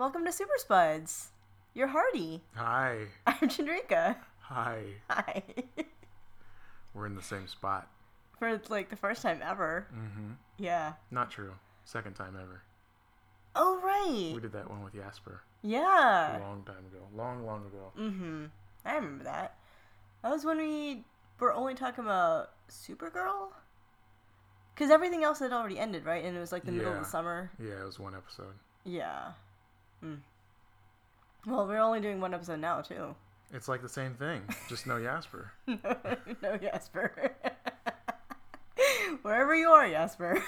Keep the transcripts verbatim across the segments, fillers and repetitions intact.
Welcome to Super Spuds. You're Hardy. Hi. I'm Chandrika. Hi. Hi. We're in the same spot. For like the first time ever. Mm-hmm. Yeah. Not true. Second time ever. Oh, right. We did that one with Jasper. Yeah. A long time ago. Long, long ago. Mm-hmm. I remember that. That was when we were only talking about Supergirl? Because everything else had already ended, right? And it was like the yeah. middle of the summer. Yeah, it was one episode. Yeah. Mm. Well, we're only doing one episode now, too. It's like the same thing. Just no Jasper. no, no Jasper. Wherever you are, Jasper.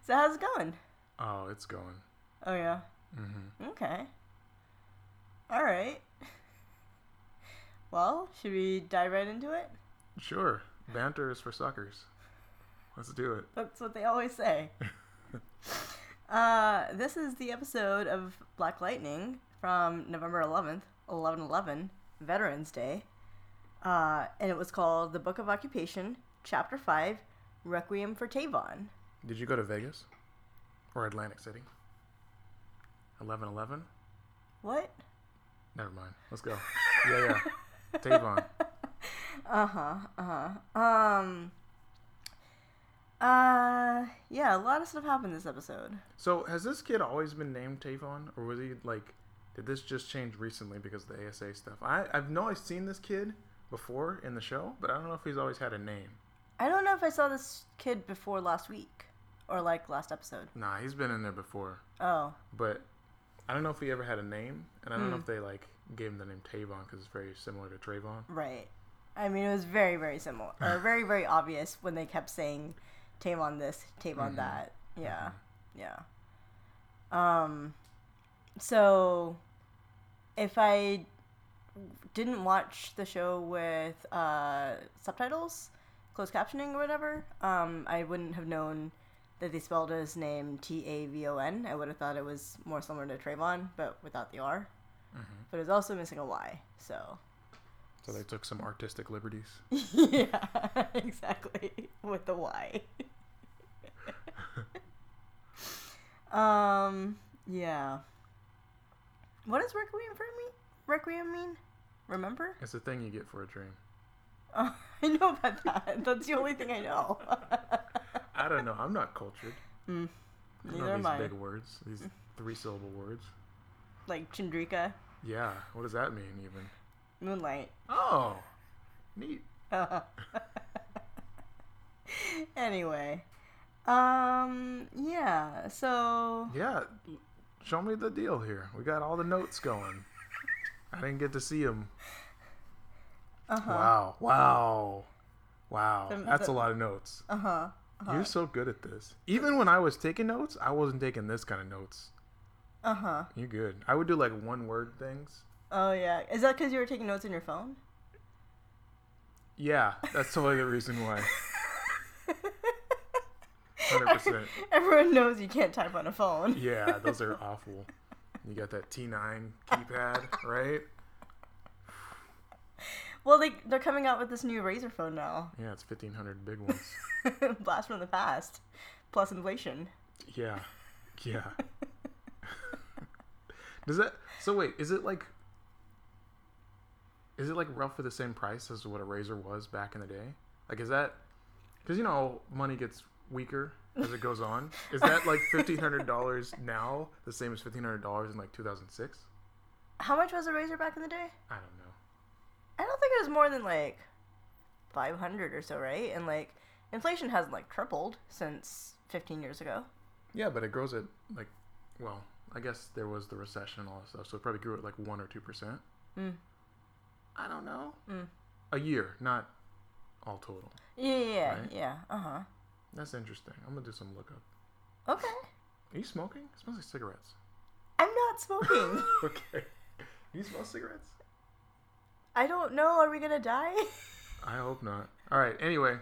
So how's it going? Oh, it's going. Oh, yeah? Mm-hmm. Okay. All right. Well, should we dive right into it? Sure. Banter is for suckers. Let's do it. That's what they always say. uh, this is the episode of Black Lightning from November eleventh, eleven eleven, Veterans Day. Uh, and it was called The Book of Occupation, Chapter five, Requiem for Tavon. Did you go to Vegas? Or Atlantic City? eleven eleven? What? Never mind. Let's go. Yeah, yeah. Tavon. Uh-huh, uh-huh. Um, uh, yeah, a lot of stuff happened this episode. So, has this kid always been named Tavon? Or was he, like, did this just change recently because of the A S A stuff? I, I know I've seen this kid before in the show, but I don't know if he's always had a name. I don't know if I saw this kid before last week. Or, like, last episode. Nah, he's been in there before. Oh. But I don't know if he ever had a name, and I don't mm. know if they, like, gave him the name Tavon because it's very similar to Trayvon. Right. I mean, it was very, very similar. Or very, very obvious when they kept saying Tavon this, Tavon mm-hmm. that. Yeah. Mm-hmm. Yeah. Um, so, if I didn't watch the show with uh, subtitles, closed captioning or whatever, um, I wouldn't have known that they spelled his name T A V O N. I would have thought it was more similar to Trayvon, but without the R. Mm-hmm. But it was also missing a Y, so. So they took some artistic liberties. Yeah, exactly. With the Y. um, yeah. What does Requiem for me? Requiem mean? Remember? It's the thing you get for a dream. Oh, I know about that. That's the only thing I know. I don't know. I'm not cultured. Mm. Neither know am I. These big words. These three-syllable words. Like Chandrika. Yeah. What does that mean, even? Moonlight. Oh. Neat. Uh, anyway. Um, yeah. So. Yeah. Show me the deal here. We got all the notes going. I didn't get to see them. Uh-huh. Wow. Wow. Wow. The, the, That's a lot of notes. Uh-huh. Uh-huh. You're so good at this. Even when I was taking notes, I wasn't taking this kind of notes. Uh-huh. You're good. I would do like one-word things. Oh, yeah. Is that because you were taking notes on your phone? Yeah. That's totally the reason why. one hundred percent. Everyone knows you can't type on a phone. Yeah. Those are awful. You got that T nine keypad, right? Well, they, they're coming out with this new Razer phone now. Yeah, it's fifteen hundred big ones. Blast from the past. Plus inflation. Yeah. Yeah. Does that... So, wait. Is it, like... Is it, like, roughly the same price as what a Razer was back in the day? Like, is that... Because, you know, money gets weaker as it goes on. Is that, like, fifteen hundred dollars now the same as fifteen hundred dollars in, like, two thousand six? How much was a Razer back in the day? I don't know. I don't think it was more than, like, five hundred or so, right? And, like, inflation hasn't, like, tripled since fifteen years ago. Yeah, but it grows at, like, well, I guess there was the recession and all that stuff, so it probably grew at, like, one or two percent. Mm. I don't know. Mm. A year, not all total. Yeah, yeah, right? Yeah. Uh-huh. That's interesting. I'm going to do some lookup. Okay. Are you smoking? It smells like cigarettes. I'm not smoking. Okay. Do you smell cigarettes? I don't know. Are we going to die? I hope not. All right. Anyway.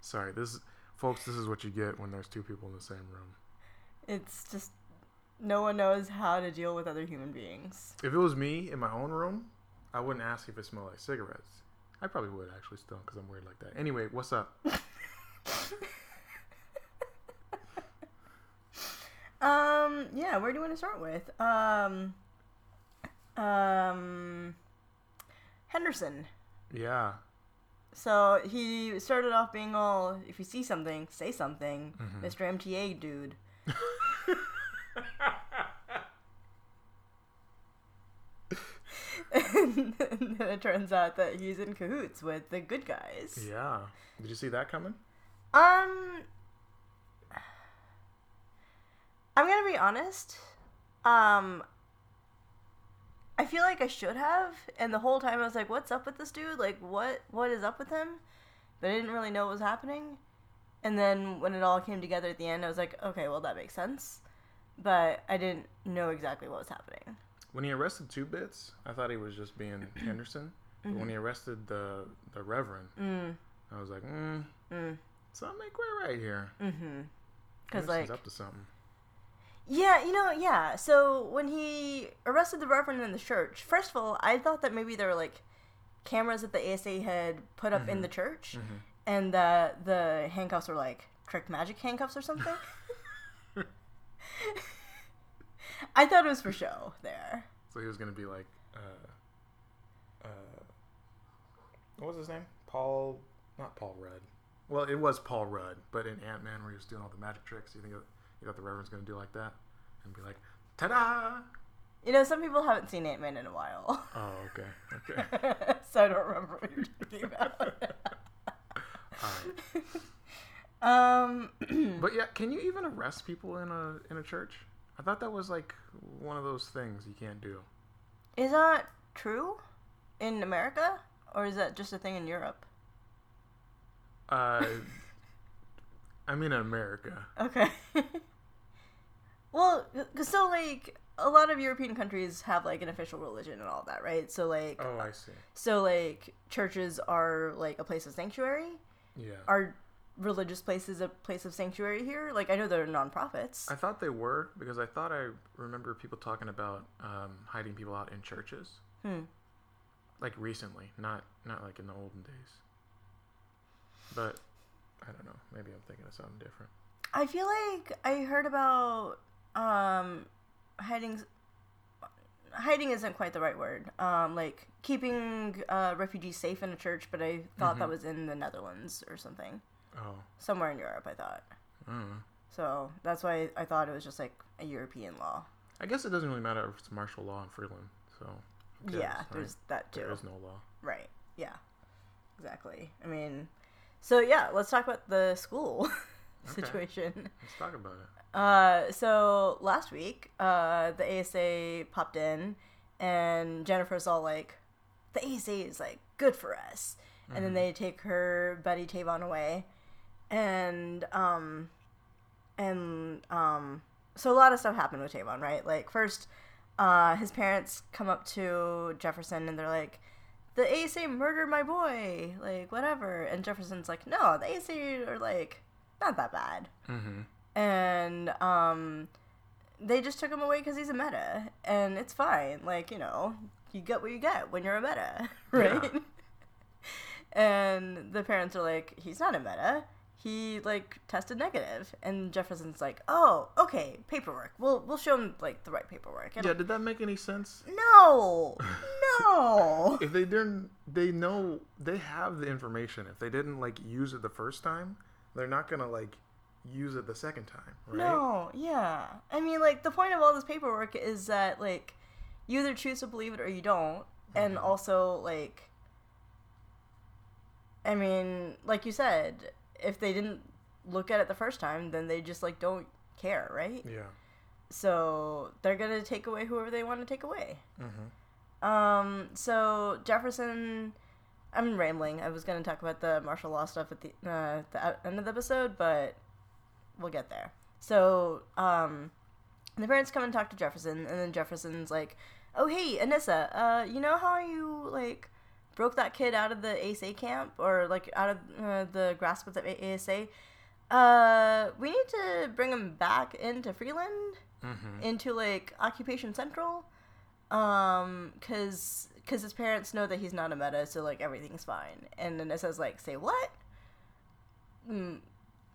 Sorry. This, folks, this is what you get when there's two people in the same room. It's just no one knows how to deal with other human beings. If it was me in my own room, I wouldn't ask if it smelled like cigarettes. I probably would actually still because I'm weird like that. Anyway, what's up? Um, yeah, where do you want to start with? Um, um, Henderson. Yeah. So he started off being all, if you see something, say something, mm-hmm. Mister M T A dude. And then it turns out that he's in cahoots with the good guys. Yeah. Did you see that coming? Um, I'm going to be honest. Um, I feel like I should have. And the whole time I was like, what's up with this dude? Like, what, what is up with him? But I didn't really know what was happening. And then when it all came together at the end, I was like, okay, well, that makes sense. But I didn't know exactly what was happening. When he arrested Two Bits, I thought he was just being Henderson. But mm-hmm. when he arrested the the Reverend, mm. I was like, mm, mm. something ain't quite right here. Mm-hmm. Because like up to something. Yeah, you know, yeah. So when he arrested the Reverend in the church, first of all, I thought that maybe there were like cameras that the A S A had put up mm-hmm. in the church, mm-hmm. and that the handcuffs were like trick magic handcuffs or something. I thought it was for show there. So he was going to be like, uh, uh, what was his name? Paul, not Paul Rudd. Well, it was Paul Rudd, but in Ant-Man where he was doing all the magic tricks, you think of, you thought the Reverend's going to do like that and be like, ta-da! You know, some people haven't seen Ant-Man in a while. Oh, okay. Okay. So I don't remember what you're talking about. All right. um, but yeah, can you even arrest people in a in a church? I thought that was, like, one of those things you can't do. Is that true in America? Or is that just a thing in Europe? Uh, I mean America. Okay. Well, because so, like, a lot of European countries have, like, an official religion and all that, right? So, like... Oh, I see. So, like, churches are, like, a place of sanctuary? Yeah. Are... religious places a place of sanctuary here? Like, I know they're nonprofits. I thought they were, because I thought I remember people talking about um, hiding people out in churches. Hmm. Like, recently. Not, not like in the olden days. But, I don't know. Maybe I'm thinking of something different. I feel like I heard about um, hiding... Hiding isn't quite the right word. Um, like, keeping uh, refugees safe in a church, but I thought mm-hmm. that was in the Netherlands or something. Oh. Somewhere in Europe, I thought. Mm. So that's why I thought it was just like a European law. I guess it doesn't really matter if it's martial law in Freeland. So yeah, yeah there's right? that too. There is no law. Right. Yeah. Exactly. I mean, so yeah, let's talk about the school okay. situation. Let's talk about it. Uh, so last week, uh, the A S A popped in, and Jennifer's all like, "The A S A is like good for us," and mm-hmm. then they take her buddy Tavon away. And, um, and, um, so a lot of stuff happened with Tavon, right? Like, first, uh, his parents come up to Jefferson and they're like, the A S A murdered my boy, like, whatever. And Jefferson's like, no, the A S A are, like, not that bad. Mm-hmm. And, um, they just took him away because he's a meta, and it's fine. Like, you know, you get what you get when you're a meta, right? Yeah. And the parents are like, he's not a meta. He, like, tested negative. And Jefferson's like, oh, okay, paperwork. We'll we'll show him, like, the right paperwork. And yeah, did that make any sense? No! No! If they didn't, they know, they have the information. If they didn't, like, use it the first time, they're not going to, like, use it the second time, right? No, yeah. I mean, like, the point of all this paperwork is that, like, you either choose to believe it or you don't. Mm-hmm. And also, like, I mean, like you said... If they didn't look at it the first time, then they just, like, don't care, right? Yeah. So they're going to take away whoever they want to take away. Mm-hmm. Um, so Jefferson, I'm rambling. I was going to talk about the martial law stuff at the, uh, the end of the episode, but we'll get there. So um, the parents come and talk to Jefferson, and then Jefferson's like, oh, hey, Anissa, uh, you know how you, like... broke that kid out of the A S A camp, or, like, out of uh, the grasp of the A S A, uh, we need to bring him back into Freeland, mm-hmm. into, like, Occupation Central, um, because cause his parents know that he's not a meta, so, like, everything's fine. And then Anissa's like, say what? Mm,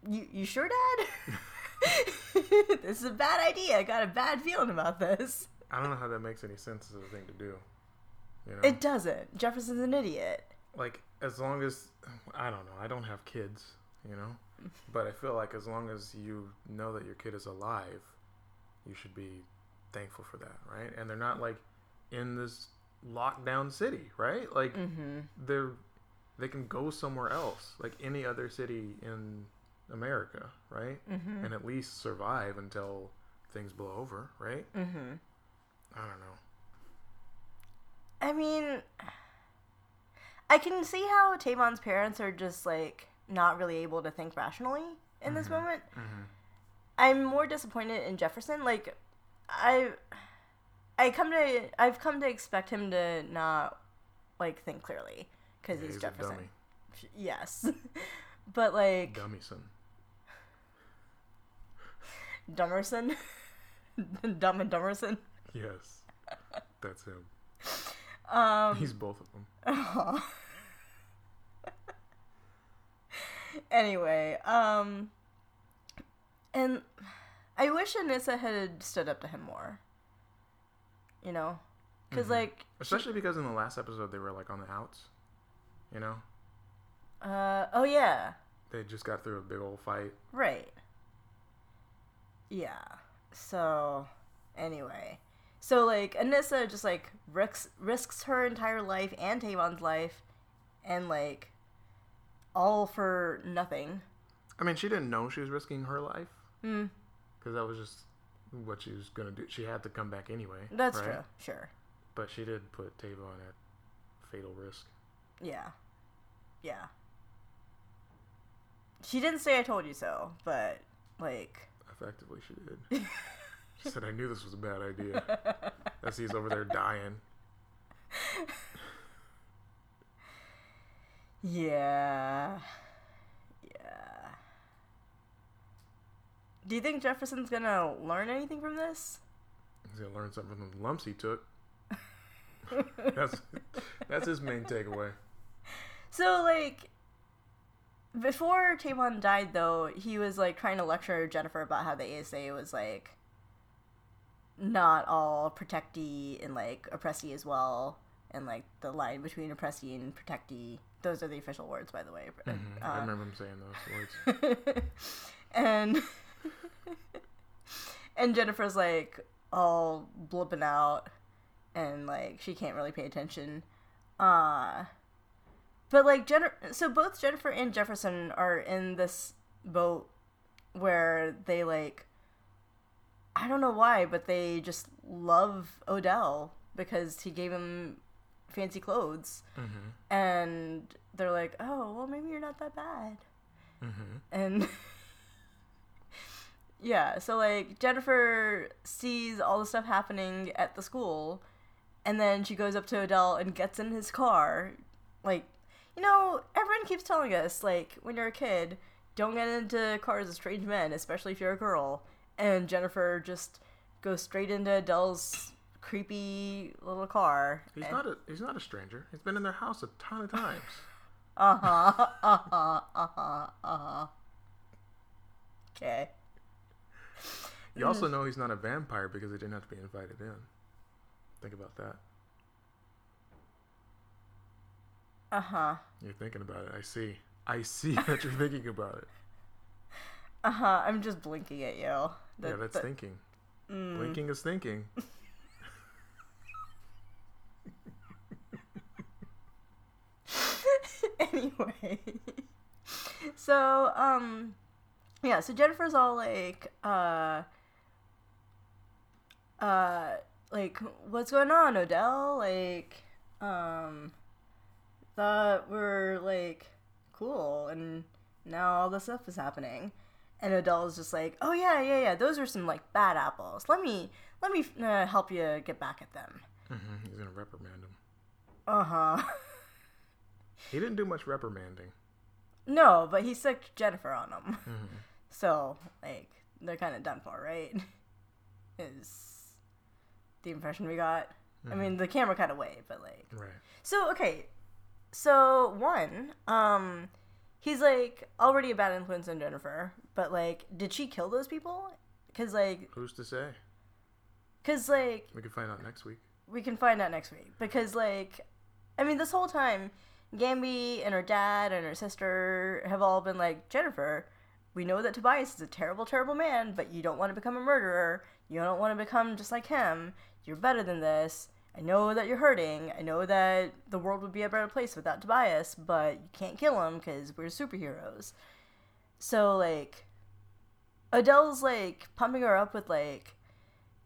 you, you sure, Dad? This is a bad idea. I got a bad feeling about this. I don't know how that makes any sense as a thing to do. You know? It doesn't. Jefferson's an idiot. Like, as long as... I don't know. I don't have kids, you know? But I feel like as long as you know that your kid is alive, you should be thankful for that, right? And they're not, like, in this lockdown city, right? Like, mm-hmm. they're... They can go somewhere else, like any other city in America, right? Mm-hmm. And at least survive until things blow over, right? Mm-hmm. I don't know. I mean, I can see how Tavon's parents are just, like, not really able to think rationally in mm-hmm. this moment. Mm-hmm. I'm more disappointed in Jefferson. Like, I, I come to, I've come to expect him to not, like, think clearly. Because yeah, he's, he's Jefferson. A dummy. Yes. But, like... Dummyson. Dummerson? Dumb and Dummerson? Yes. That's him. Um, he's both of them. Uh-huh. Anyway, um... And I wish Anissa had stood up to him more. You know? Because, mm-hmm. like... Especially she, because in the last episode, they were, like, on the outs. You know? Uh, oh yeah. They just got through a big old fight. Right. Yeah. So, anyway. So, like, Anissa just, like, risks, risks her entire life and Tavon's life and, like, all for nothing. I mean, she didn't know she was risking her life. Hmm. Because that was just what she was going to do. She had to come back anyway. That's right? True. Sure. But she did put Tavon at fatal risk. Yeah. Yeah. She didn't say I told you so, but, like... Effectively, she did. She said, I knew this was a bad idea. As he's over there dying. Yeah. Yeah. Do you think Jefferson's gonna learn anything from this? He's gonna learn something from the lumps he took. that's that's his main takeaway. So, like, before Tavon died, though, he was, like, trying to lecture Jennifer about how the A S A was, like, not all protectee and, like, oppressee as well, and, like, the line between oppressee and protectee. Those are the official words, by the way. Mm-hmm. Uh, I remember him saying those words. and and Jennifer's, like, all blipping out, and, like, she can't really pay attention. Uh... But, like, Jen- so both Jennifer and Jefferson are in this boat where they, like, I don't know why, but they just love Odell because he gave him fancy clothes. Mm-hmm. And they're like, oh, well, maybe you're not that bad. Mm-hmm. And, yeah, so, like, Jennifer sees all the stuff happening at the school, and then she goes up to Odell and gets in his car, like, you know, everyone keeps telling us, like, when you're a kid, don't get into cars with strange men, especially if you're a girl. And Jennifer just goes straight into Adele's creepy little car. He's and... not a he's not a stranger. He's been in their house a ton of times. uh-huh, uh-huh, uh-huh, uh-huh. Okay. You also know he's not a vampire because he didn't have to be invited in. Think about that. Uh-huh. You're thinking about it. I see. I see that you're thinking about it. Uh-huh. I'm just blinking at you. The, yeah, that's the... thinking. Mm. Blinking is thinking. Anyway. So, um, yeah, so Jennifer's all like, uh, uh, like, what's going on, Odell? Like, um... thought we're, like, cool, and now all this stuff is happening. And Odell's just like, oh, yeah, yeah, yeah, those are some, like, bad apples. Let me, let me uh, help you get back at them. Mm-hmm. He's gonna reprimand him. Uh-huh. He didn't do much reprimanding. No, but he sicked Jennifer on him. Mm-hmm. So, like, they're kind of done for, right? Is the impression we got. Mm-hmm. I mean, the camera cut away, but, like. Right. So, okay. So, one, um, he's, like, already a bad influence on Jennifer, but, like, did she kill those people? Because, like... Who's to say? Because, like... We can find out next week. We can find out next week. Because, like... I mean, this whole time, Gamby and her dad and her sister have all been like, Jennifer, we know that Tobias is a terrible, terrible man, but you don't want to become a murderer. You don't want to become just like him. You're better than this. I know that you're hurting. I know that the world would be a better place without Tobias, but you can't kill him because we're superheroes. So, like... Odell's, like, pumping her up with, like,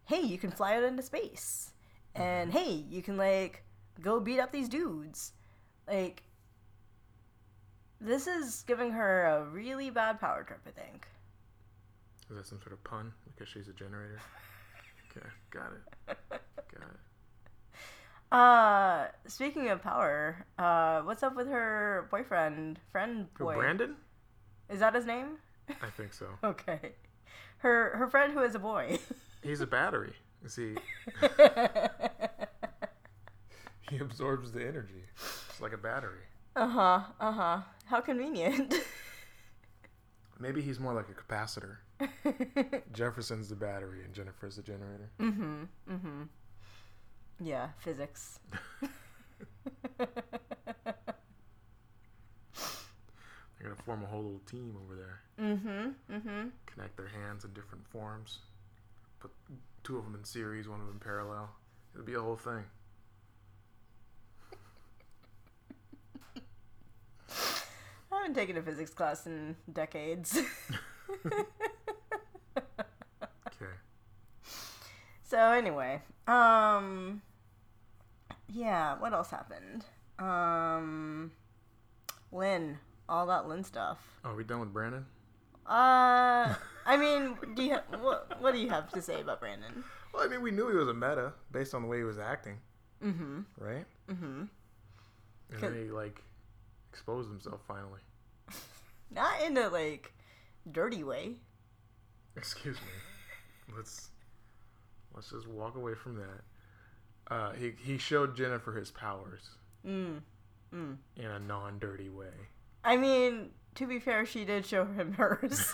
hey, you can fly out into space. And, hey, you can, like, go beat up these dudes. Like, this is giving her a really bad power trip, I think. Is that some sort of pun? Because she's a generator? Okay, got it. Got it. Uh, speaking of power, uh, what's up with her boyfriend? Friend boy. Oh, Brandon? Is that his name? I think so. Okay. Her her friend who is a boy. He's a battery. Is he? He absorbs the energy. It's like a battery. Uh-huh. Uh-huh. How convenient. Maybe he's more like a capacitor. Jefferson's the battery and Jennifer's the generator. Mm-hmm. Mm-hmm. Yeah, physics. They're going to form a whole little team over there. Mm-hmm, mm-hmm. Connect their hands in different forms. Put two of them in series, one of them parallel. It'll be a whole thing. I haven't taken a physics class in decades. Okay. So anyway, um, yeah, what else happened? Um, Lynn. All that Lynn stuff. Oh, are we done with Brandon? Uh, I mean, do you ha- what, what do you have to say about Brandon? Well, I mean, we knew he was a meta based on the way he was acting. Mm-hmm. Right? Mm-hmm. And then he, like, exposed himself finally. Not in a, like, dirty way. Excuse me. Let's let's just walk away from that. Uh, he, he showed Jennifer his powers. Mm. Mm. In a non-dirty way. I mean, to be fair, she did show him hers.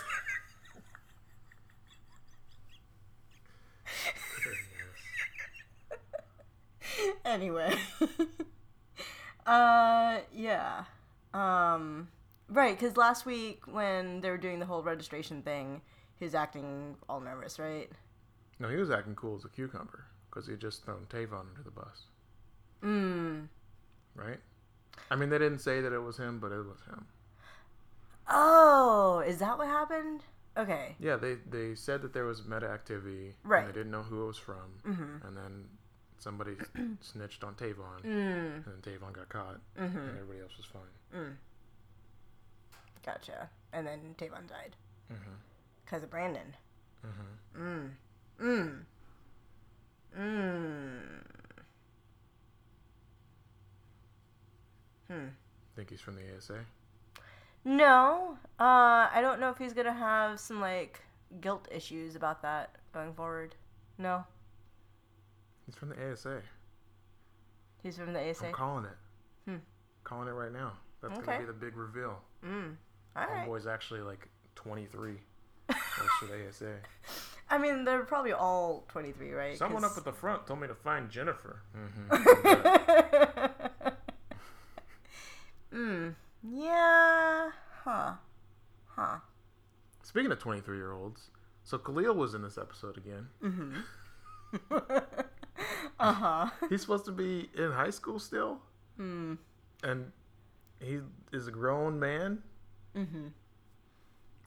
Anyway. uh, yeah. Um, right, because last week when they were doing the whole registration thing, he was acting all nervous, right? No, he was acting cool as a cucumber, because he had just thrown Tavon under the bus. Mm. Right? I mean, they didn't say that it was him, but it was him. Oh, is that what happened? Okay. Yeah, they, they said that there was meta activity. Right. And they didn't know who it was from. Mm-hmm. And then somebody snitched on Tavon. Mm. And then Tavon got caught. Mm-hmm. And everybody else was fine. Mm. Gotcha. And then Tavon died. Mm-hmm. Because of Brandon. Mm-hmm. Mm. Mm. Mm. Hmm. Think he's from the A S A? No. Uh, I don't know if he's going to have some, like, guilt issues about that going forward. No. He's from the A S A. He's from the A S A? I'm calling it. Hmm. Calling it right now. That's okay. Going to be the big reveal. Mm. All right. Homeboy's actually, like, twenty-three. That's for the A S A. I mean, they're probably all twenty-three, right? Someone Cause... up at the front told me to find Jennifer. Mm-hmm. Mm. Yeah. Huh. Huh. Speaking of twenty-three-year-olds, so Khalil was in this episode again. Mm-hmm. Uh-huh. He's supposed to be in high school still. Mm. And he is a grown man. Mm-hmm.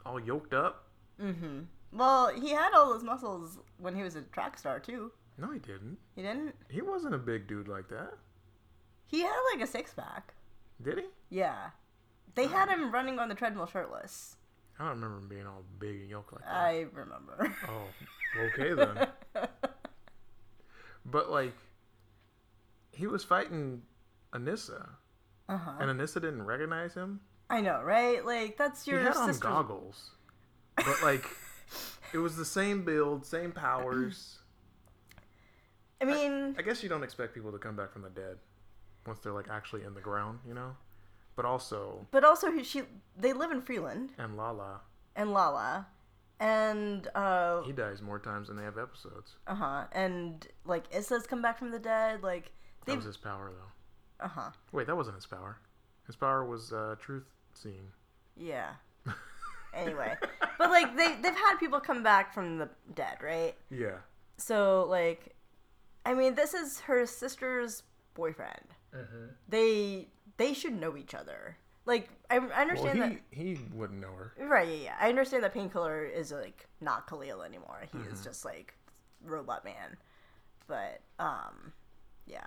All yoked up. Mm-hmm. Well, he had all those muscles when he was a track star, too. No, he didn't. He didn't? He wasn't a big dude like that. He had, like, a six-pack. Did he? Yeah. They um, had him running on the treadmill shirtless. I don't remember him being all big and yoked like that. I remember. Oh, okay then. But, like, he was fighting Anissa. Uh-huh. And Anissa didn't recognize him. I know, right? Like, that's your sister's... He had sister's... on goggles. But, like, it was the same build, same powers. I mean... I, I guess you don't expect people to come back from the dead. Once they're, like, actually in the ground, you know? But also... But also, she they live in Freeland. And Lala. And Lala. And uh he dies more times than they have episodes. Uh-huh. And like Issa's come back from the dead, like they've... That was his power though. Uh-huh. Wait, that wasn't his power. His power was uh truth seeing. Yeah. Anyway. But like they they've had people come back from the dead, right? Yeah. So like I mean, this is her sister's boyfriend. Mm-hmm. They they should know each other. Like, I understand well, he, that... he wouldn't know her. Right, yeah, yeah. I understand that Painkiller is, like, not Khalil anymore. He mm-hmm. is just, like, Robot Man. But, um, yeah.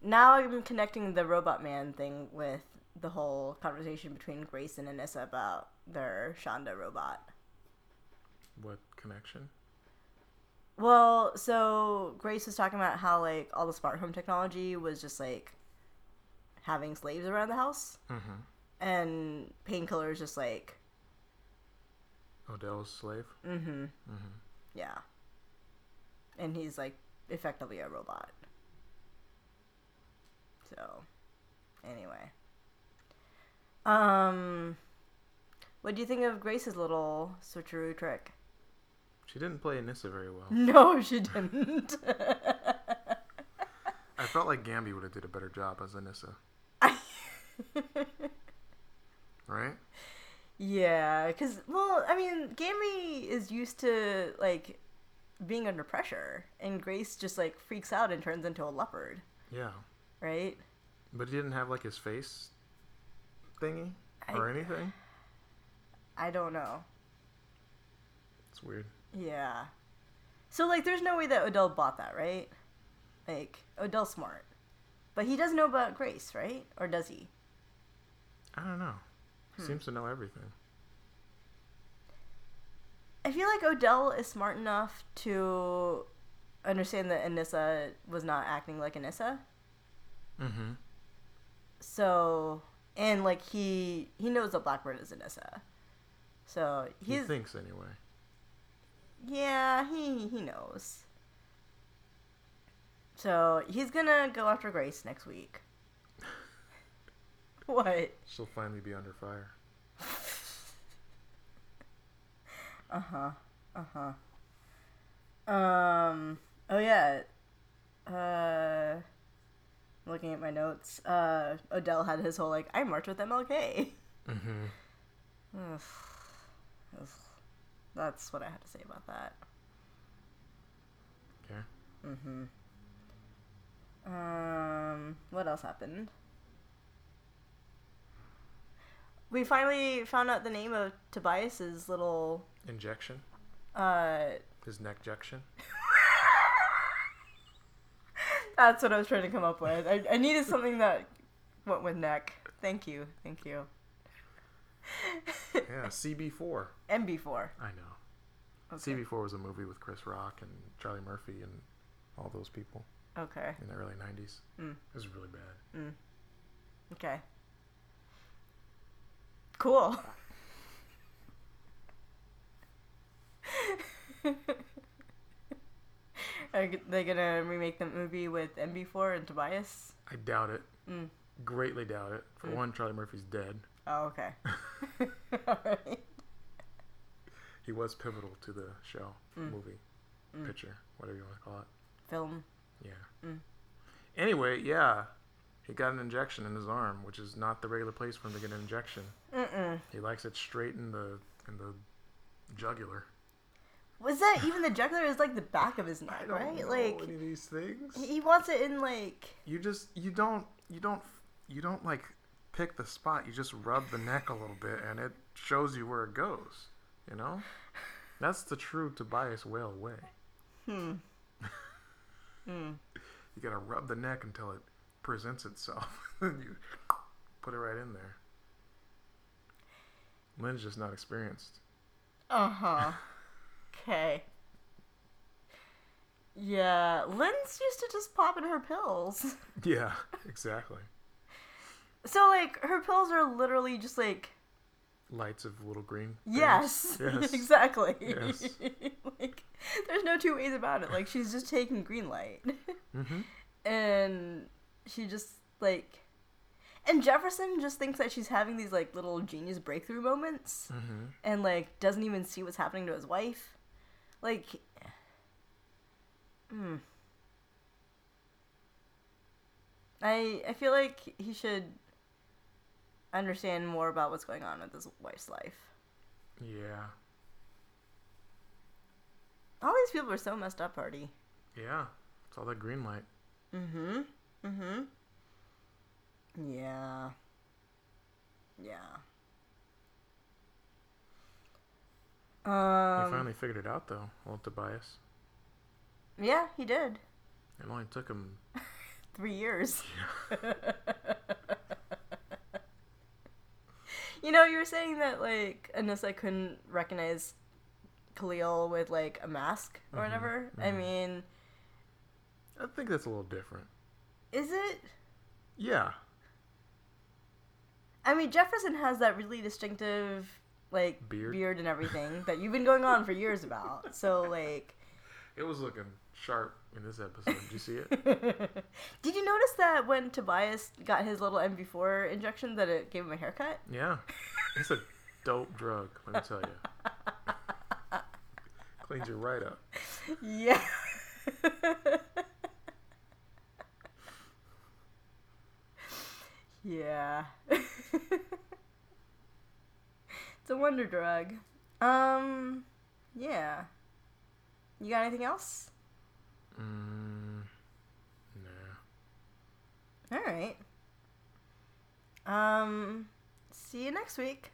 Now I'm connecting the Robot Man thing with the whole conversation between Grace and Anissa about their Shonda robot. What connection? Well, so Grace was talking about how, like, all the smart home technology was just, like... having slaves around the house. Mm-hmm. And Painkiller is just like... Odell's slave? Mm-hmm. Mm-hmm. Yeah. And he's like effectively a robot. So, anyway. Um, what do you think of Grace's little switcheroo trick? She didn't play Anissa very well. No, she didn't. I felt like Gamby would have did a better job as Anissa. Right? Yeah, because, well, I mean, Gamby is used to, like, being under pressure, and Grace just, like, freaks out and turns into a leopard. Yeah. Right? But he didn't have, like, his face thingy or I, anything? I don't know. It's weird. Yeah. So, like, there's no way that Odell bought that, right? Like, Odell's smart. But he doesn't know about Grace, right? Or does he? I don't know. He hmm. seems to know everything. I feel like Odell is smart enough to understand that Anissa was not acting like Anissa. Mm-hmm. So, and, like, he he knows that Blackbird is Anissa. So, he's... He thinks, anyway. Yeah, he he knows. So, he's gonna go after Grace next week. What? She'll finally be under fire. Uh-huh. Uh-huh. Um, oh yeah. Uh, looking at my notes, uh, Odell had his whole, like, I marched with M L K. Mm-hmm. Ugh. That's what I had to say about that. Yeah. Mm-hmm. Um, what else happened? We finally found out the name of Tobias's little... Injection? Uh... His neckjection? That's what I was trying to come up with. I, I needed something that went with neck. Thank you. Thank you. Yeah, C B four. M B four. I know. Okay. C B four was a movie with Chris Rock and Charlie Murphy and all those people. Okay. In the early nineties. Mm. It was really bad. Mm. Okay. Cool. Are they going to remake the movie with M B four and Tobias? I doubt it. Mm. Greatly doubt it. For mm. one, Charlie Murphy's dead. Oh, okay. All right. He was pivotal to the show, mm. movie, mm. picture, whatever you want to call it. Film. Yeah. Mm. Anyway, yeah, he got an injection in his arm, which is not the regular place for him to get an injection. Mm-mm. He likes it straight in the in the jugular. Was that even the jugular? Is like the back of his neck, I don't right? Know like any of these things. He wants it in like. You just you don't you don't you don't like pick the spot. You just rub the neck a little bit, and it shows you where it goes. You know, that's the true Tobias Whale way. Hmm. Mm. You gotta rub the neck until it presents itself. And you put it right in there. Lynn's just not experienced. Uh-huh. Okay. Yeah, Lynn's used to just popping her pills. Yeah, exactly. So, like, her pills are literally just, like... Lights of little green. Yes, yes, exactly. Yes. Like, there's no two ways about it. Like, she's just taking green light. Mm-hmm. And she just, like... And Jefferson just thinks that she's having these, like, little genius breakthrough moments. Mm-hmm. And, like, doesn't even see what's happening to his wife. Like... Hmm. I, I feel like he should understand more about what's going on with his wife's life. Yeah. All these people are so messed up, Hardy. Yeah. It's all that green light. Mm-hmm. Mm-hmm. Yeah. Yeah. Um, he finally figured it out, though. Old Tobias. Yeah, he did. It only took him... Three years. Yeah. You know, you were saying that, like, Anissa couldn't recognize Khalil with, like, a mask or mm-hmm. whatever. Mm-hmm. I mean... I think that's a little different. Is it? Yeah. I mean, Jefferson has that really distinctive, like, beard, beard and everything that you've been going on for years about. So, like... It was looking sharp in this episode. Did you see it? Did you notice that when Tobias got his little M B four injection that it gave him a haircut? Yeah. It's a dope drug, let me tell you. Cleans you right up. Yeah. Yeah. It's a wonder drug. Um, yeah. You got anything else? Mm, nah. All right. Um, see you next week.